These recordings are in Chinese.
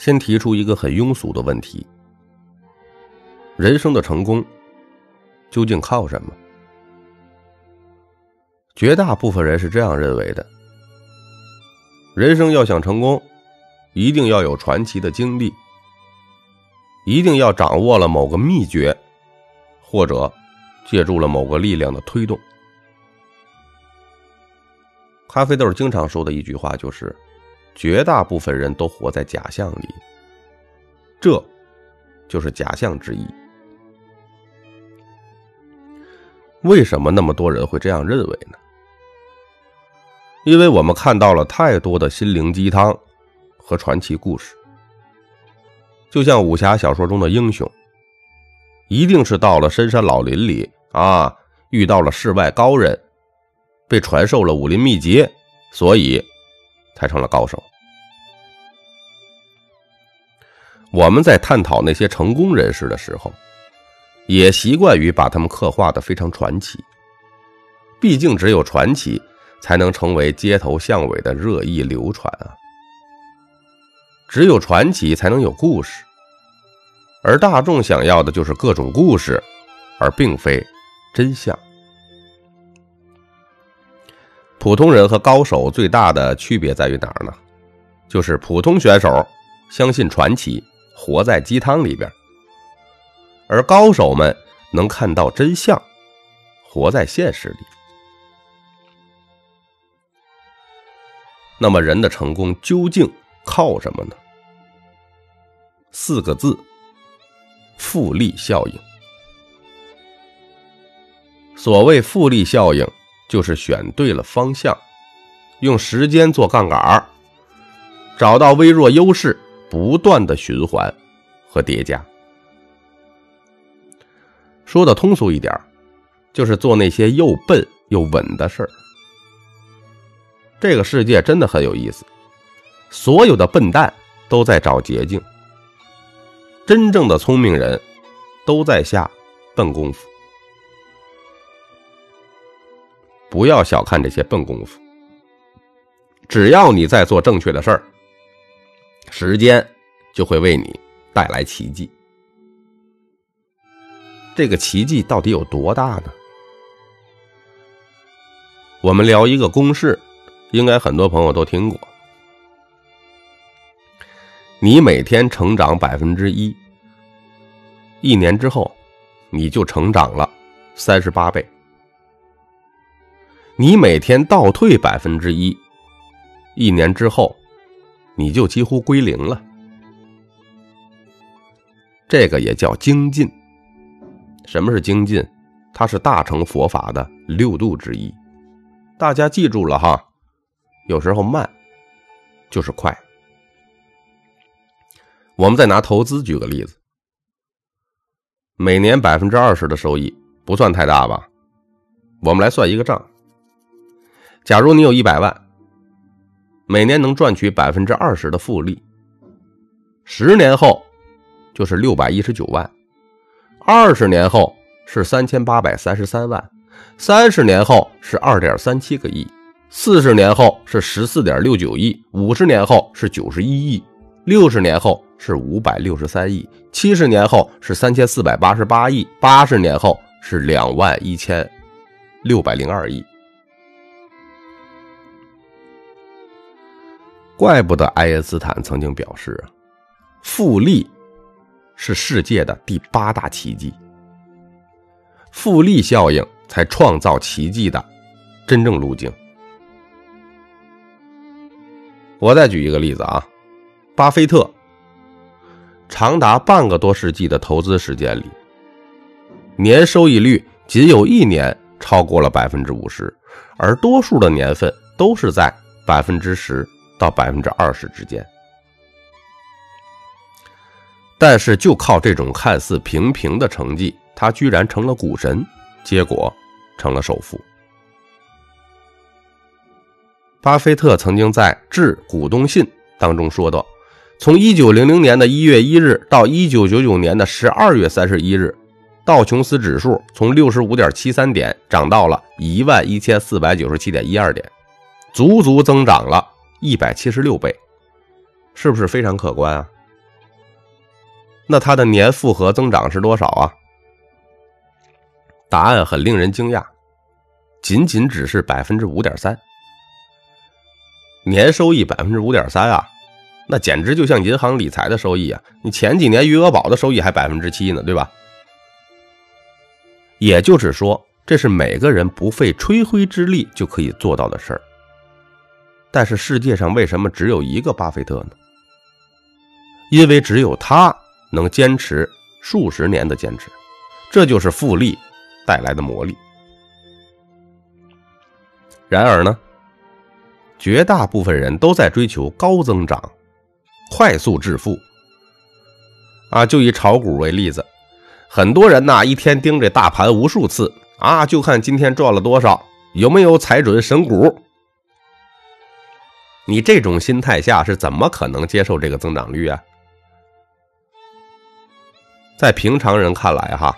先提出一个很庸俗的问题：人生的成功究竟靠什么？绝大部分人是这样认为的，人生要想成功，一定要有传奇的经历，一定要掌握了某个秘诀，或者借助了某个力量的推动。咖啡豆经常说的一句话就是，绝大部分人都活在假象里，这就是假象之一。为什么那么多人会这样认为呢？因为我们看到了太多的心灵鸡汤和传奇故事，就像武侠小说中的英雄，一定是到了深山老林里啊，遇到了世外高人，被传授了武林秘籍，所以才成了高手。我们在探讨那些成功人士的时候，也习惯于把他们刻画得非常传奇，毕竟只有传奇才能成为街头巷尾的热议流传啊，只有传奇才能有故事，而大众想要的就是各种故事，而并非真相。普通人和高手最大的区别在于哪儿呢？就是普通选手相信传奇，活在鸡汤里边，而高手们能看到真相，活在现实里。那么人的成功究竟靠什么呢？四个字：复利效应。所谓复利效应，就是选对了方向，用时间做杠杆，找到微弱优势，不断的循环和叠加。说的通俗一点，就是做那些又笨又稳的事儿。这个世界真的很有意思，所有的笨蛋都在找捷径，真正的聪明人都在下笨功夫。不要小看这些笨功夫，只要你在做正确的事儿，时间就会为你带来奇迹。这个奇迹到底有多大呢？我们聊一个公式，应该很多朋友都听过。你每天成长 1%， 一年之后你就成长了38倍。你每天倒退 1%， 一年之后你就几乎归零了。这个也叫精进。什么是精进？它是大乘佛法的6度之一。大家记住了哈，有时候慢就是快。我们再拿投资举个例子，每年 20% 的收益不算太大吧？我们来算一个账，假如你有100万，每年能赚取 20% 的复利，10年后就是619万。20年后是3833万，30年后是 2.37 个亿，40年后是 14.69 亿，50年后是91亿，60年后是563亿，70年后是3488亿，80年后是21602亿。怪不得爱因斯坦曾经表示，复利是世界的第8大奇迹，复利效应才创造奇迹的真正路径。我再举一个例子啊，巴菲特长达半个多世纪的投资时间里，年收益率仅有1年超过了 50%， 而多数的年份都是在 10% 到 20% 之间。但是就靠这种看似平平的成绩，他居然成了股神，结果成了首富。巴菲特曾经在致股东信当中说到，从1900年的1月1日到1999年的12月31日，道琼斯指数从 65.73 点涨到了 11497.12 点，足足增长了176倍。是不是非常可观啊？那它的年复合增长是多少啊？答案很令人惊讶，仅仅只是 5.3%。 年收益 5.3% 啊，那简直就像银行理财的收益啊，你前几年余额宝的收益还 7% 呢，对吧？也就是说，这是每个人不费吹灰之力就可以做到的事儿。但是世界上为什么只有一个巴菲特呢？因为只有他能坚持数十年的坚持，这就是复利带来的魔力。然而呢，绝大部分人都在追求高增长、快速致富啊。就以炒股为例子，很多人一天盯着大盘无数次啊，就看今天赚了多少，有没有踩准神股。你这种心态下是怎么可能接受这个增长率啊？在平常人看来哈，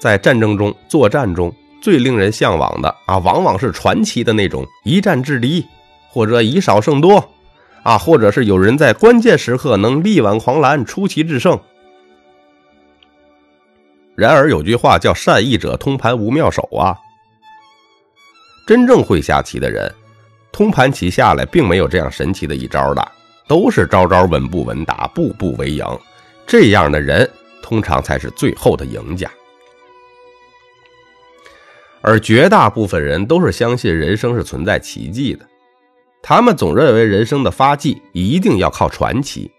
在战争中、作战中最令人向往的往往是传奇的那种一战制敌，或者以少胜多或者是有人在关键时刻能力挽狂澜、出奇制胜。然而有句话叫善弈者通盘无妙手啊，真正会下棋的人通盘棋下来并没有这样神奇的一招的，都是招招稳步稳打，步步为营，这样的人通常才是最后的赢家。而绝大部分人都是相信人生是存在奇迹的，他们总认为人生的发迹一定要靠传奇，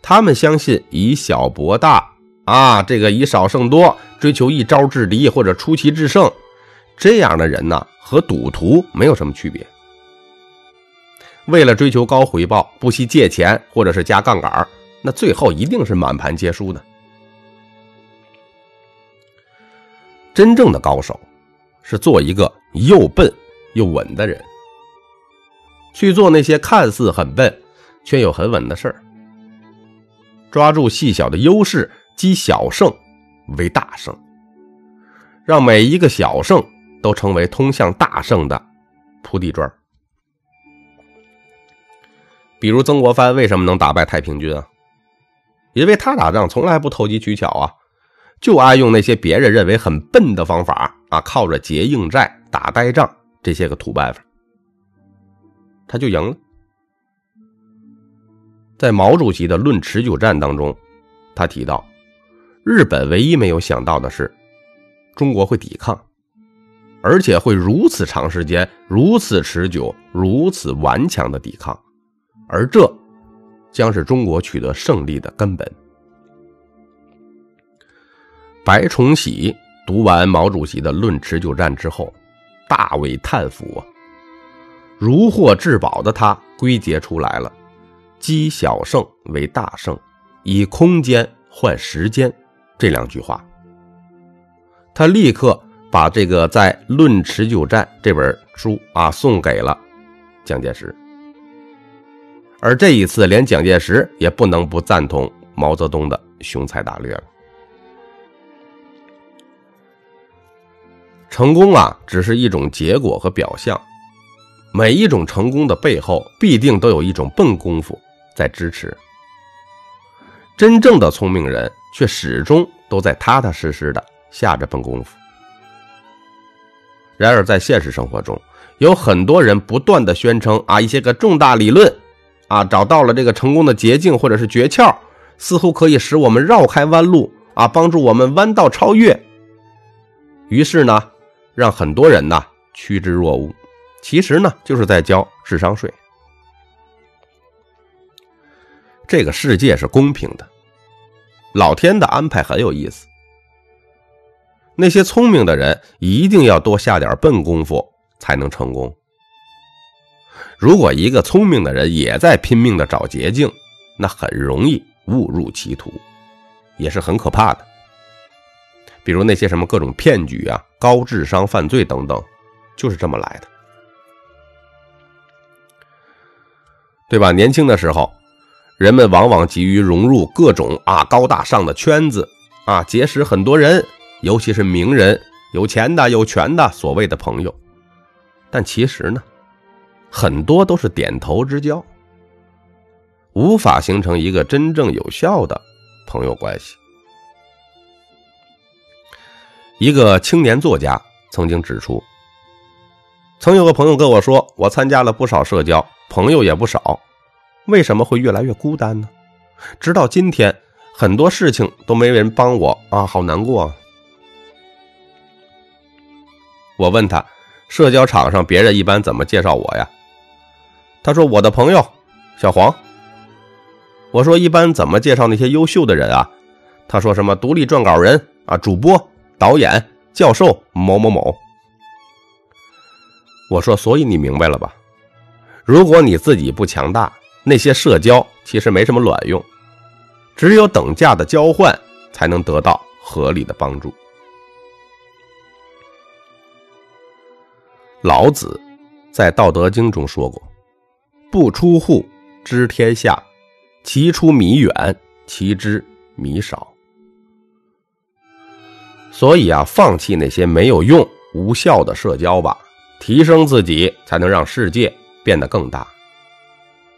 他们相信以小博大这个以少胜多，追求一招制敌或者出奇制胜，这样的人和赌徒没有什么区别。为了追求高回报，不惜借钱或者是加杠杆，那最后一定是满盘皆输的。真正的高手是做一个又笨又稳的人，去做那些看似很笨却又很稳的事儿，抓住细小的优势，积小胜为大胜，让每一个小胜都成为通向大胜的铺地砖。比如曾国藩为什么能打败太平军啊？因为他打仗从来不投机取巧啊，就爱用那些别人认为很笨的方法靠着结硬债、打呆仗这些个土办法，他就赢了。在毛主席的《论持久战》当中，他提到，日本唯一没有想到的是，中国会抵抗，而且会如此长时间、如此持久、如此顽强的抵抗，而这将是中国取得胜利的根本。白崇禧读完毛主席的《论持久战》之后，大为叹服啊！如获至宝的他归结出来了：积小胜为大胜，以空间换时间，这两句话。他立刻把这个在《论持久战》这本书送给了蒋介石。而这一次，连蒋介石也不能不赞同毛泽东的雄才大略了。成功只是一种结果和表象，每一种成功的背后必定都有一种笨功夫在支持。真正的聪明人却始终都在踏踏实实的下着笨功夫。然而在现实生活中，有很多人不断的宣称一些个重大理论找到了这个成功的捷径或者是诀窍，似乎可以使我们绕开弯路帮助我们弯道超越。于是呢，让很多人趋之若鹜，其实呢就是在交智商税。这个世界是公平的，老天的安排很有意思。那些聪明的人一定要多下点笨功夫才能成功。如果一个聪明的人也在拼命的找捷径，那很容易误入歧途，也是很可怕的。比如那些什么各种骗局高智商犯罪等等，就是这么来的，对吧？年轻的时候，人们往往急于融入各种高大上的圈子结识很多人，尤其是名人、有钱的、有权的所谓的朋友。但其实呢，很多都是点头之交，无法形成一个真正有效的朋友关系。一个青年作家曾经指出，曾有个朋友跟我说，我参加了不少社交，朋友也不少，为什么会越来越孤单呢？直到今天，很多事情都没人帮我啊，好难过啊。我问他，社交场上别人一般怎么介绍我呀？他说，我的朋友小黄。我说，一般怎么介绍那些优秀的人啊？他说，什么独立撰稿人啊，主播、导演、教授某某某。我说，所以你明白了吧？如果你自己不强大，那些社交其实没什么卵用，只有等价的交换才能得到合理的帮助。老子在《道德经》中说过，不出户，知天下，其出弥远，其知弥少。所以啊，放弃那些没有用、无效的社交吧，提升自己才能让世界变得更大。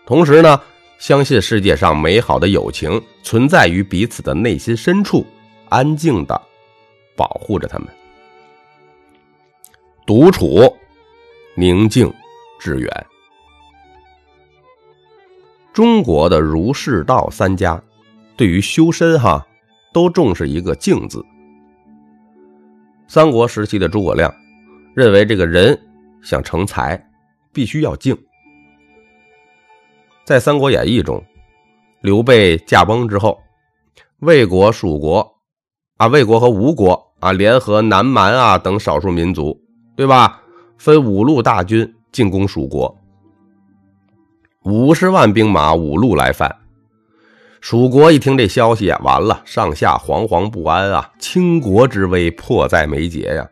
同时呢，相信世界上美好的友情存在于彼此的内心深处，安静地保护着他们。独处，宁静，致远。中国的儒释道三家对于修身都重视一个静字。三国时期的诸葛亮认为，这个人想成才必须要静。在《三国演义》中，刘备驾崩之后，魏国、蜀国魏国和吴国联合南蛮等少数民族，对吧，分五路大军进攻蜀国。50万兵马，五路来犯。蜀国一听这消息完了，上下惶惶不安倾国之危迫在眉睫呀。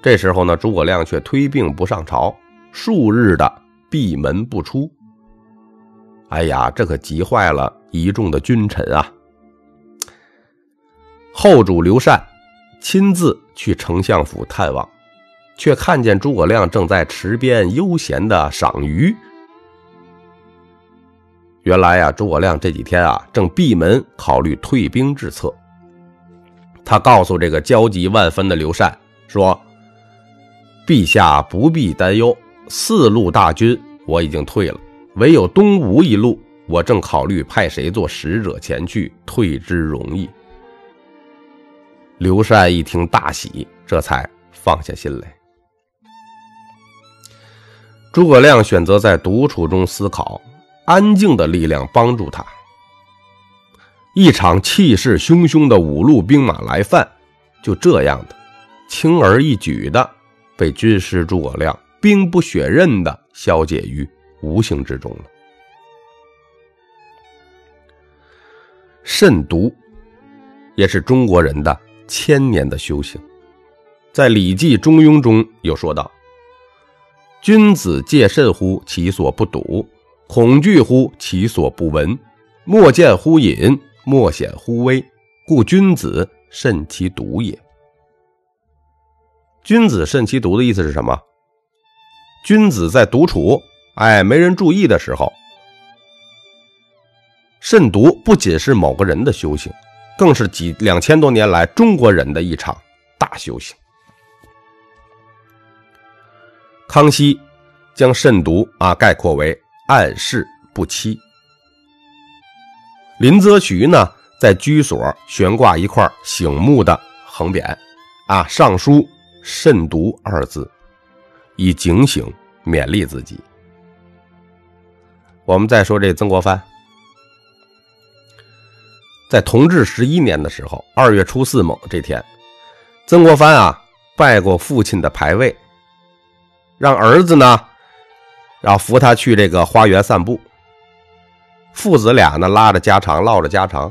这时候呢，诸葛亮却推病不上朝，数日的闭门不出。哎呀，这可急坏了一众的君臣啊。后主刘禅亲自去丞相府探望，却看见诸葛亮正在池边悠闲的赏鱼。原来诸葛亮这几天正闭门考虑退兵之策。他告诉这个焦急万分的刘禅说，陛下不必担忧，四路大军我已经退了，唯有东吴一路我正考虑派谁做使者前去，退之容易。刘禅一听大喜，这才放下心来。诸葛亮选择在独处中思考，安静的力量帮助他。一场气势汹汹的五路兵马来犯，就这样的轻而易举的被军师诸葛亮兵不血刃的消解于无形之中了。慎独也是中国人的千年的修行。在《礼记·中庸》中有说道，君子戒慎乎其所不睹，恐惧乎其所不闻，莫见乎隐，莫显乎微，故君子慎其独也。君子慎其独的意思是什么？君子在独处没人注意的时候，慎独不仅是某个人的修行，更是2000多年来中国人的一场大修行。康熙将慎独概括为暗室不欺。林则徐呢，在居所悬挂一块醒目的横匾上书慎独二字，以警醒勉励自己。我们再说这曾国藩，在同治11年的时候，2月初4某这天，曾国藩拜过父亲的牌位，让儿子呢，扶他去这个花园散步。父子俩呢，拉着家常，唠着家常，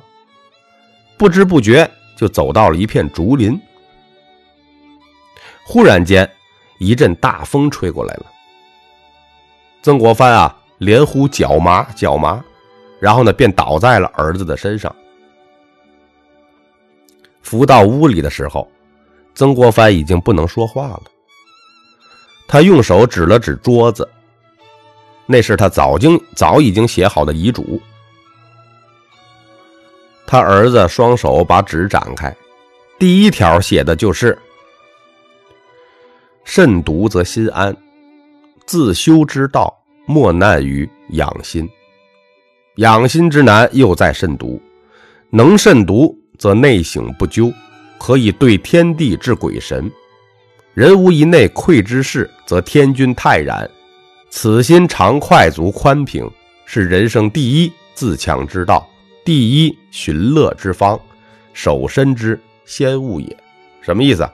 不知不觉就走到了一片竹林。忽然间，一阵大风吹过来了。曾国藩连呼脚麻脚麻，然后呢，便倒在了儿子的身上。扶到屋里的时候，曾国藩已经不能说话了。他用手指了指桌子，那是他早已经写好的遗嘱。他儿子双手把纸展开，第一条写的就是：慎独则心安，自修之道莫难于养心。养心之难又在慎独，能慎独则内省不究，可以对天地至鬼神。人无一内愧之事，则天君泰然。此心常快足宽平，是人生第一自强之道，第一寻乐之方，守身之先物也。什么意思？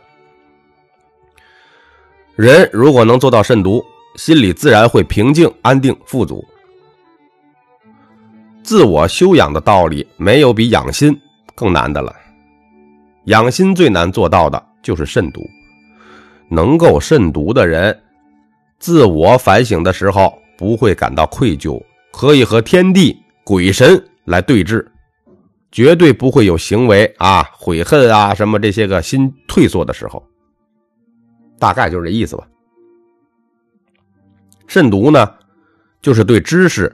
人如果能做到慎独，心里自然会平静、安定、富足。自我修养的道理，没有比养心更难的了。养心最难做到的就是慎独。能够慎独的人，自我反省的时候不会感到愧疚，可以和天地鬼神来对峙，绝对不会有行为悔恨什么这些个心退缩的时候。大概就是这意思吧。慎独呢，就是对知识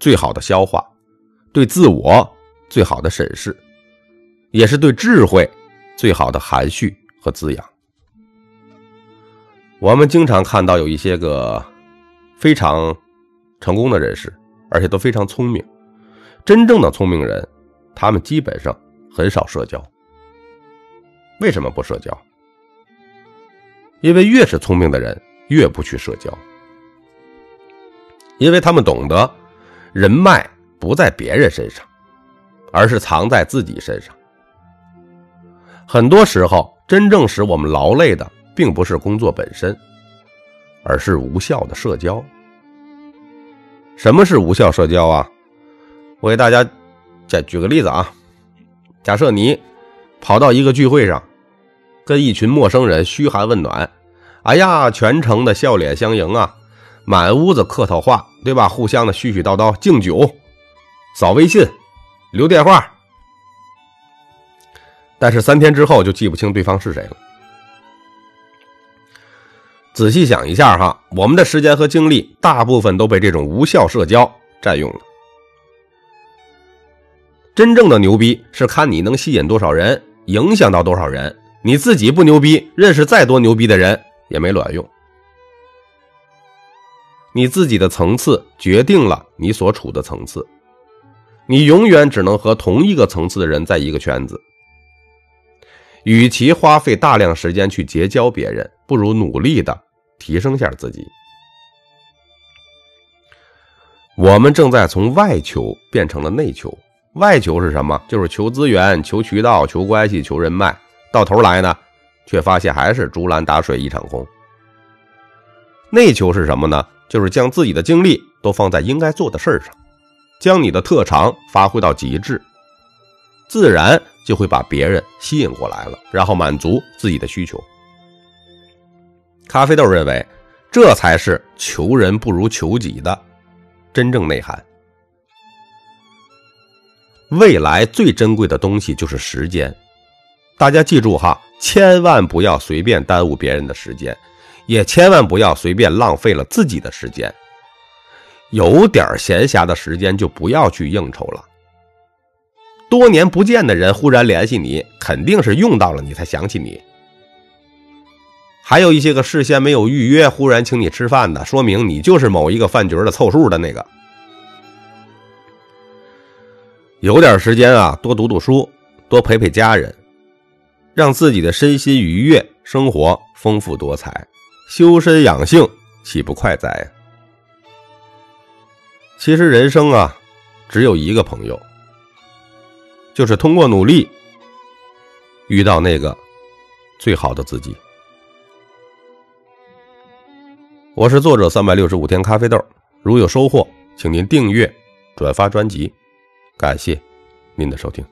最好的消化，对自我最好的审视，也是对智慧最好的含蓄和滋养。我们经常看到有一些个非常成功的人士，而且都非常聪明。真正的聪明人，他们基本上很少社交。为什么不社交？因为越是聪明的人，越不去社交。因为他们懂得人脉不在别人身上，而是藏在自己身上。很多时候，真正使我们劳累的并不是工作本身，而是无效的社交。什么是无效社交啊？我给大家举个例子啊。假设你跑到一个聚会上，跟一群陌生人嘘寒问暖，哎呀，全程的笑脸相迎啊，满屋子客套话，对吧？互相的絮絮叨叨，敬酒，扫微信，留电话，但是3天之后就记不清对方是谁了。仔细想一下哈，我们的时间和精力大部分都被这种无效社交占用了。真正的牛逼是看你能吸引多少人，影响到多少人。你自己不牛逼，认识再多牛逼的人也没卵用。你自己的层次决定了你所处的层次，你永远只能和同一个层次的人在一个圈子。与其花费大量时间去结交别人，不如努力的提升下自己。我们正在从外求变成了内求。外求是什么？就是求资源、求渠道、求关系、求人脉，到头来呢，却发现还是竹篮打水一场空。内求是什么呢？就是将自己的精力都放在应该做的事儿上，将你的特长发挥到极致，自然就会把别人吸引过来了，然后满足自己的需求。咖啡豆认为，这才是求人不如求己的真正内涵。未来最珍贵的东西就是时间。大家记住哈，千万不要随便耽误别人的时间，也千万不要随便浪费了自己的时间。有点闲暇的时间就不要去应酬了。多年不见的人忽然联系你，肯定是用到了你才想起你。还有一些个事先没有预约，忽然请你吃饭的，说明你就是某一个饭局的凑数的那个。有点时间啊，多读读书，多陪陪家人，让自己的身心愉悦，生活丰富多彩，修身养性，岂不快哉啊？其实人生啊，只有一个朋友，就是通过努力遇到那个最好的自己。我是作者365天咖啡豆，如有收获，请您订阅、转发专辑。感谢您的收听。